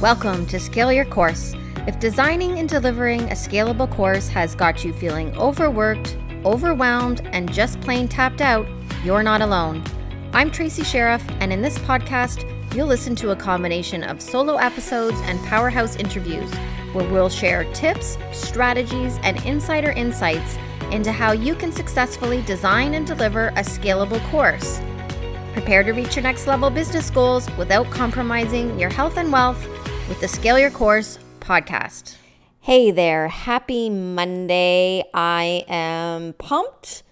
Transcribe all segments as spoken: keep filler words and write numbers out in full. Welcome to Scale Your Course. If designing and delivering a scalable course has got you feeling overworked, overwhelmed, and just plain tapped out, you're not alone. I'm Tracy Sheriff, and in this podcast, you'll listen to a combination of solo episodes and powerhouse interviews, where we'll share tips, strategies, and insider insights into how you can successfully design and deliver a scalable course. Prepare to reach your next level business goals without compromising your health and wealth with the Scale Your Course podcast. Hey there, happy Monday. I am pumped,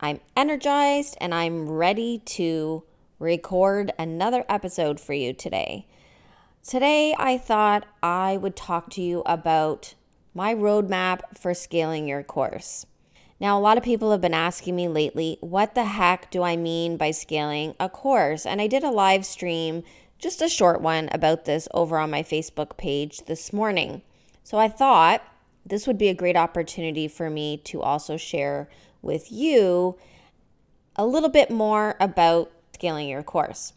I'm energized, and I'm ready to record another episode for you today. Today, I thought I would talk to you about my roadmap for scaling your course. Now, a lot of people have been asking me lately, what the heck do I mean by scaling a course? And I did a live stream, just a short one, about this over on my Facebook page this morning. So I thought this would be a great opportunity for me to also share with you a little bit more about scaling your course.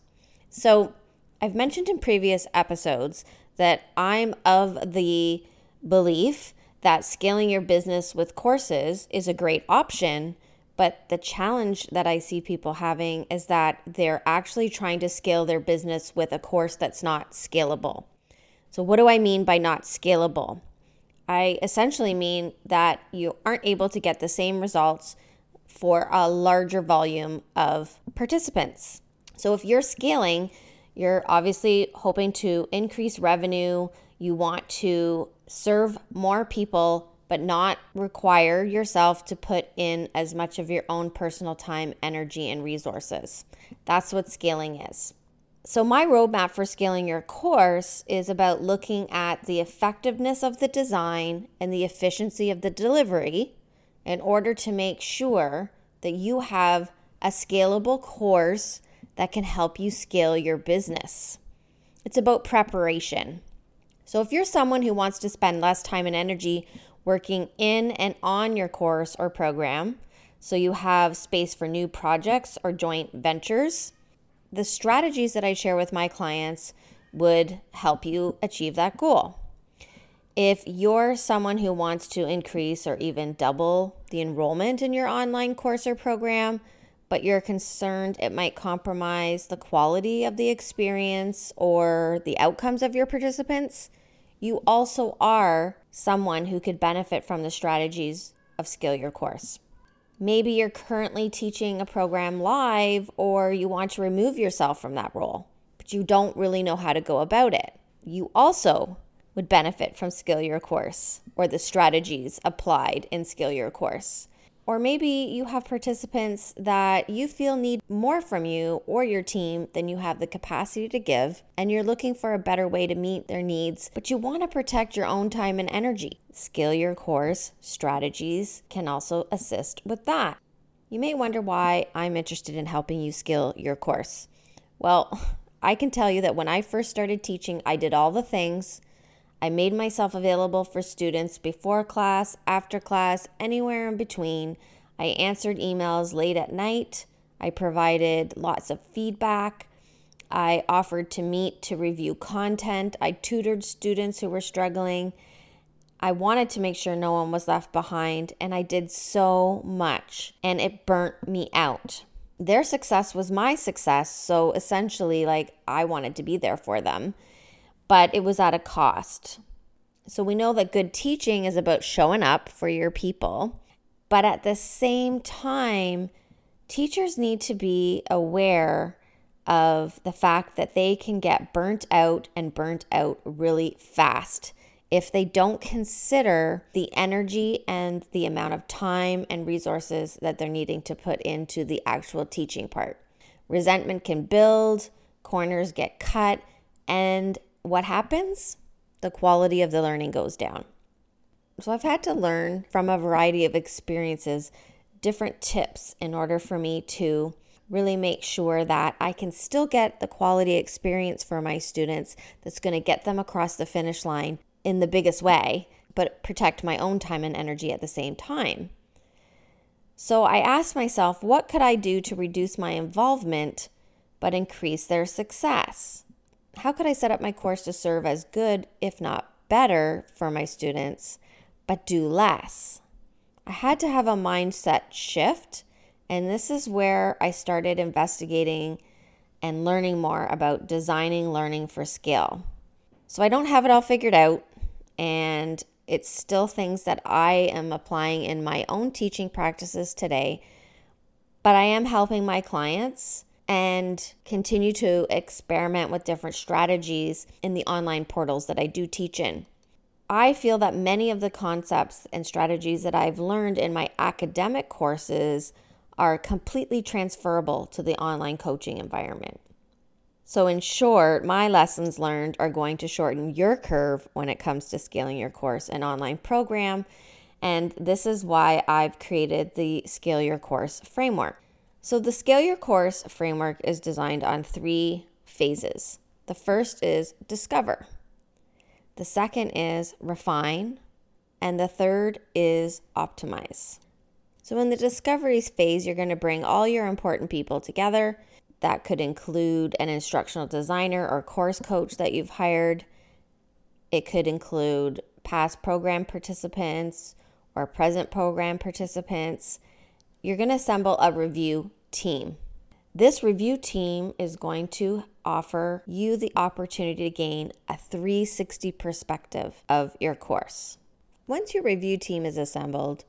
So I've mentioned in previous episodes that I'm of the belief that scaling your business with courses is a great option, but the challenge that I see people having is that they're actually trying to scale their business with a course that's not scalable. So what do I mean by not scalable? I essentially mean that you aren't able to get the same results for a larger volume of participants. So if you're scaling, you're obviously hoping to increase revenue, you want to serve more people, but not require yourself to put in as much of your own personal time, energy, and resources. That's what scaling is. So my roadmap for scaling your course is about looking at the effectiveness of the design and the efficiency of the delivery in order to make sure that you have a scalable course that can help you scale your business. It's about preparation. So if you're someone who wants to spend less time and energy working in and on your course or program, so you have space for new projects or joint ventures, the strategies that I share with my clients would help you achieve that goal. If you're someone who wants to increase or even double the enrollment in your online course or program, but you're concerned it might compromise the quality of the experience or the outcomes of your participants, you also are someone who could benefit from the strategies of Scale Your Course. Maybe you're currently teaching a program live or you want to remove yourself from that role, but you don't really know how to go about it. You also would benefit from Scale Your Course or the strategies applied in Scale Your Course. Or maybe you have participants that you feel need more from you or your team than you have the capacity to give, and you're looking for a better way to meet their needs, but you want to protect your own time and energy. Scale Your Course strategies can also assist with that. You may wonder why I'm interested in helping you scale your course. Well, I can tell you that when I first started teaching, I did all the things. I made myself available for students before class, after class, anywhere in between. I answered emails late at night. I provided lots of feedback. I offered to meet to review content. I tutored students who were struggling. I wanted to make sure no one was left behind, and I did so much, and it burnt me out. Their success was my success, so essentially, like, I wanted to be there for them. But it was at a cost. So we know that good teaching is about showing up for your people. But at the same time, teachers need to be aware of the fact that they can get burnt out and burnt out really fast if they don't consider the energy and the amount of time and resources that they're needing to put into the actual teaching part. Resentment can build, corners get cut, and what happens? The quality of the learning goes down. So I've had to learn from a variety of experiences, different tips in order for me to really make sure that I can still get the quality experience for my students that's going to get them across the finish line in the biggest way, but protect my own time and energy at the same time. So I asked myself, what could I do to reduce my involvement but increase their success? how could I set up my course to serve as good, if not better, for my students, but do less? I had to have a mindset shift, and this is where I started investigating and learning more about designing learning for scale. So I don't have it all figured out, and it's still things that I am applying in my own teaching practices today, but I am helping my clients and continue to experiment with different strategies in the online portals that I do teach in. I feel that many of the concepts and strategies that I've learned in my academic courses are completely transferable to the online coaching environment. So in short, my lessons learned are going to shorten your curve when it comes to scaling your course and online program, and this is why I've created the Scale Your Course framework. So the Scale Your Course framework is designed on three phases. The first is discover. The second is refine. And the third is optimize. So in the discovery phase, you're going to bring all your important people together. That could include an instructional designer or course coach that you've hired. It could include past program participants or present program participants. You're going to assemble a review team. This review team is going to offer you the opportunity to gain a three sixty perspective of your course. Once your review team is assembled,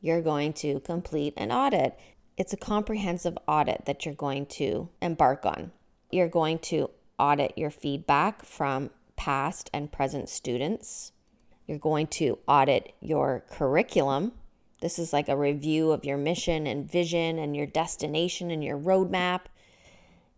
you're going to complete an audit. It's a comprehensive audit that you're going to embark on. You're going to audit your feedback from past and present students. You're going to audit your curriculum. This is like a review of your mission and vision and your destination and your roadmap.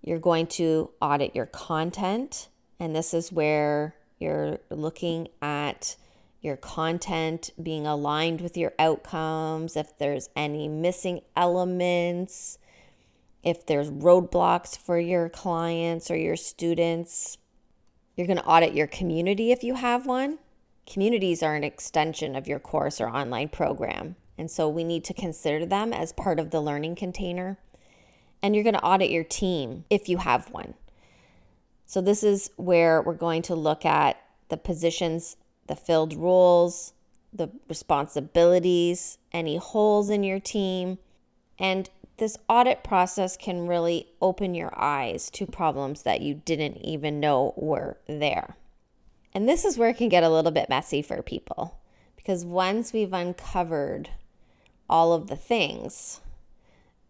You're going to audit your content, and this is where you're looking at your content being aligned with your outcomes, if there's any missing elements, if there's roadblocks for your clients or your students. You're going to audit your community if you have one. Communities are an extension of your course or online program, and so we need to consider them as part of the learning container. And you're going to audit your team if you have one. So this is where we're going to look at the positions, the filled roles, the responsibilities, any holes in your team. And this audit process can really open your eyes to problems that you didn't even know were there. And this is where it can get a little bit messy for people, because once we've uncovered all of the things,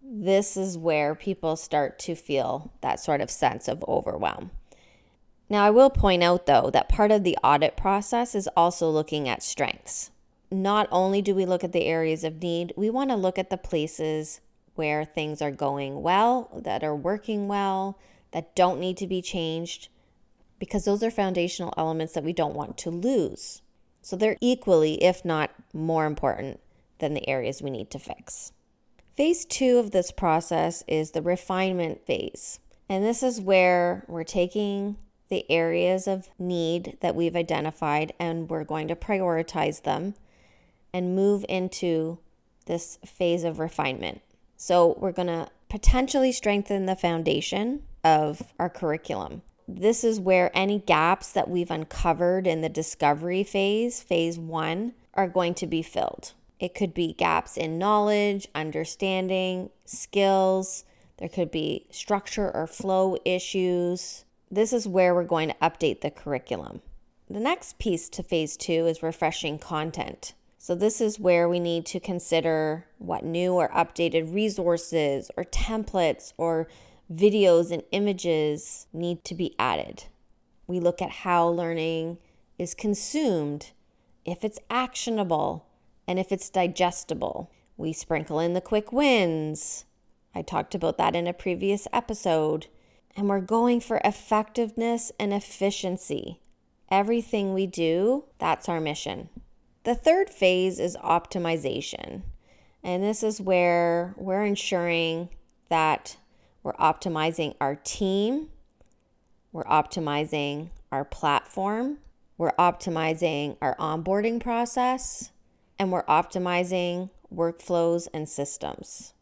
this is where people start to feel that sort of sense of overwhelm. Now, I will point out, though, that part of the audit process is also looking at strengths. Not only do we look at the areas of need, we want to look at the places where things are going well, that are working well, that don't need to be changed, because those are foundational elements that we don't want to lose. So they're equally, if not more important, than the areas we need to fix. Phase two of this process is the refinement phase. And this is where we're taking the areas of need that we've identified and we're going to prioritize them and move into this phase of refinement. So we're going to potentially strengthen the foundation of our curriculum. This is where any gaps that we've uncovered in the discovery phase, phase one, are going to be filled. It could be gaps in knowledge, understanding, skills. There could be structure or flow issues. This is where we're going to update the curriculum. The next piece to phase two is refreshing content. So this is where we need to consider what new or updated resources or templates or videos and images need to be added. We look at how learning is consumed, if it's actionable, and if it's digestible. We sprinkle in the quick wins. I talked about that in a previous episode. And we're going for effectiveness and efficiency. Everything we do, that's our mission. The third phase is optimization. And this is where we're ensuring that we're optimizing our team, we're optimizing our platform, we're optimizing our onboarding process, and we're optimizing workflows and systems.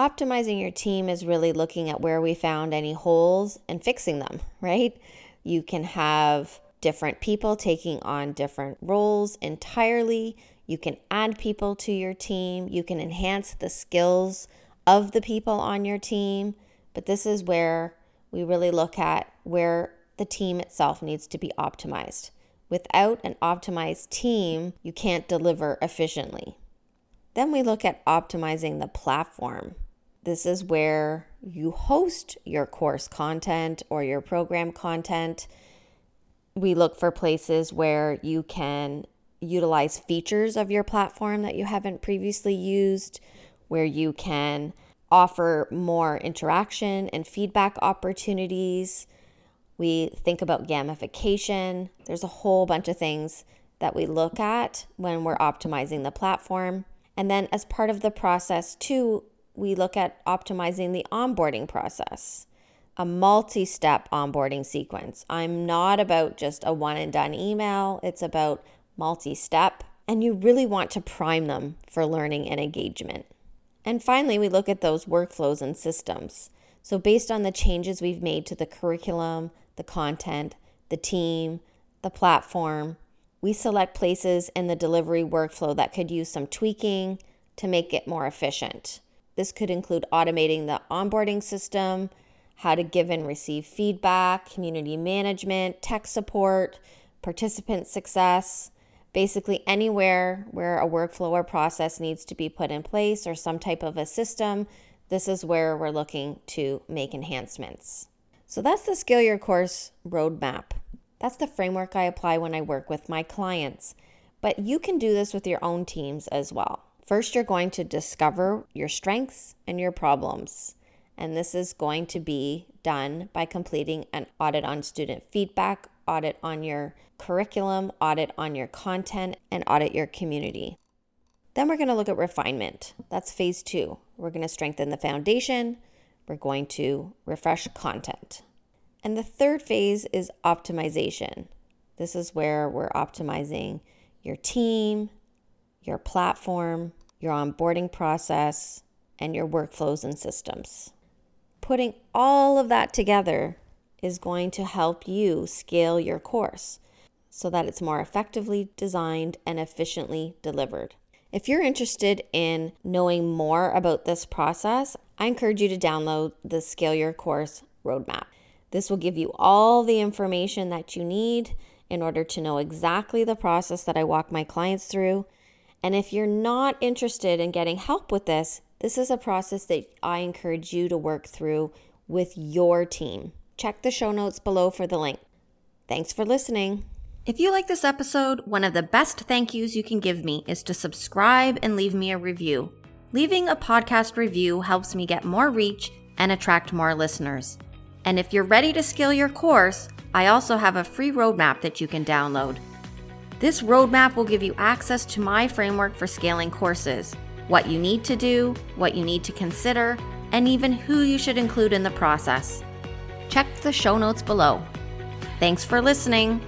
Optimizing your team is really looking at where we found any holes and fixing them, right? You can have different people taking on different roles entirely. You can add people to your team. You can enhance the skills of the people on your team. But this is where we really look at where the team itself needs to be optimized. Without an optimized team, you can't deliver efficiently. Then we look at optimizing the platform. This is where you host your course content or your program content. We look for places where you can utilize features of your platform that you haven't previously used, where you can offer more interaction and feedback opportunities. We think about gamification. There's a whole bunch of things that we look at when we're optimizing the platform. And then as part of the process too, we look at optimizing the onboarding process, a multi-step onboarding sequence. I'm not about just a one and done email. It's about multi-step, and you really want to prime them for learning and engagement. And finally, we look at those workflows and systems. So based on the changes we've made to the curriculum, the content, the team, the platform, we select places in the delivery workflow that could use some tweaking to make it more efficient. This could include automating the onboarding system, how to give and receive feedback, community management, tech support, participant success, basically anywhere where a workflow or process needs to be put in place or some type of a system. This is where we're looking to make enhancements. So that's the Scale Your Course roadmap. That's the framework I apply when I work with my clients. But you can do this with your own teams as well. First, you're going to discover your strengths and your problems. And this is going to be done by completing an audit on student feedback, audit on your curriculum, audit on your content, and audit your community. Then we're going to look at refinement. That's phase two. We're going to strengthen the foundation. We're going to refresh content. And the third phase is optimization. This is where we're optimizing your team, your platform, your onboarding process, and your workflows and systems. Putting all of that together is going to help you scale your course so that it's more effectively designed and efficiently delivered. If you're interested in knowing more about this process, I encourage you to download the Scale Your Course Roadmap. This will give you all the information that you need in order to know exactly the process that I walk my clients through. And if you're not interested in getting help with this, this is a process that I encourage you to work through with your team. Check the show notes below for the link. Thanks for listening. If you like this episode, one of the best thank yous you can give me is to subscribe and leave me a review. Leaving a podcast review helps me get more reach and attract more listeners. And if you're ready to scale your course, I also have a free roadmap that you can download. This roadmap will give you access to my framework for scaling courses, what you need to do, what you need to consider, and even who you should include in the process. Check the show notes below. Thanks for listening.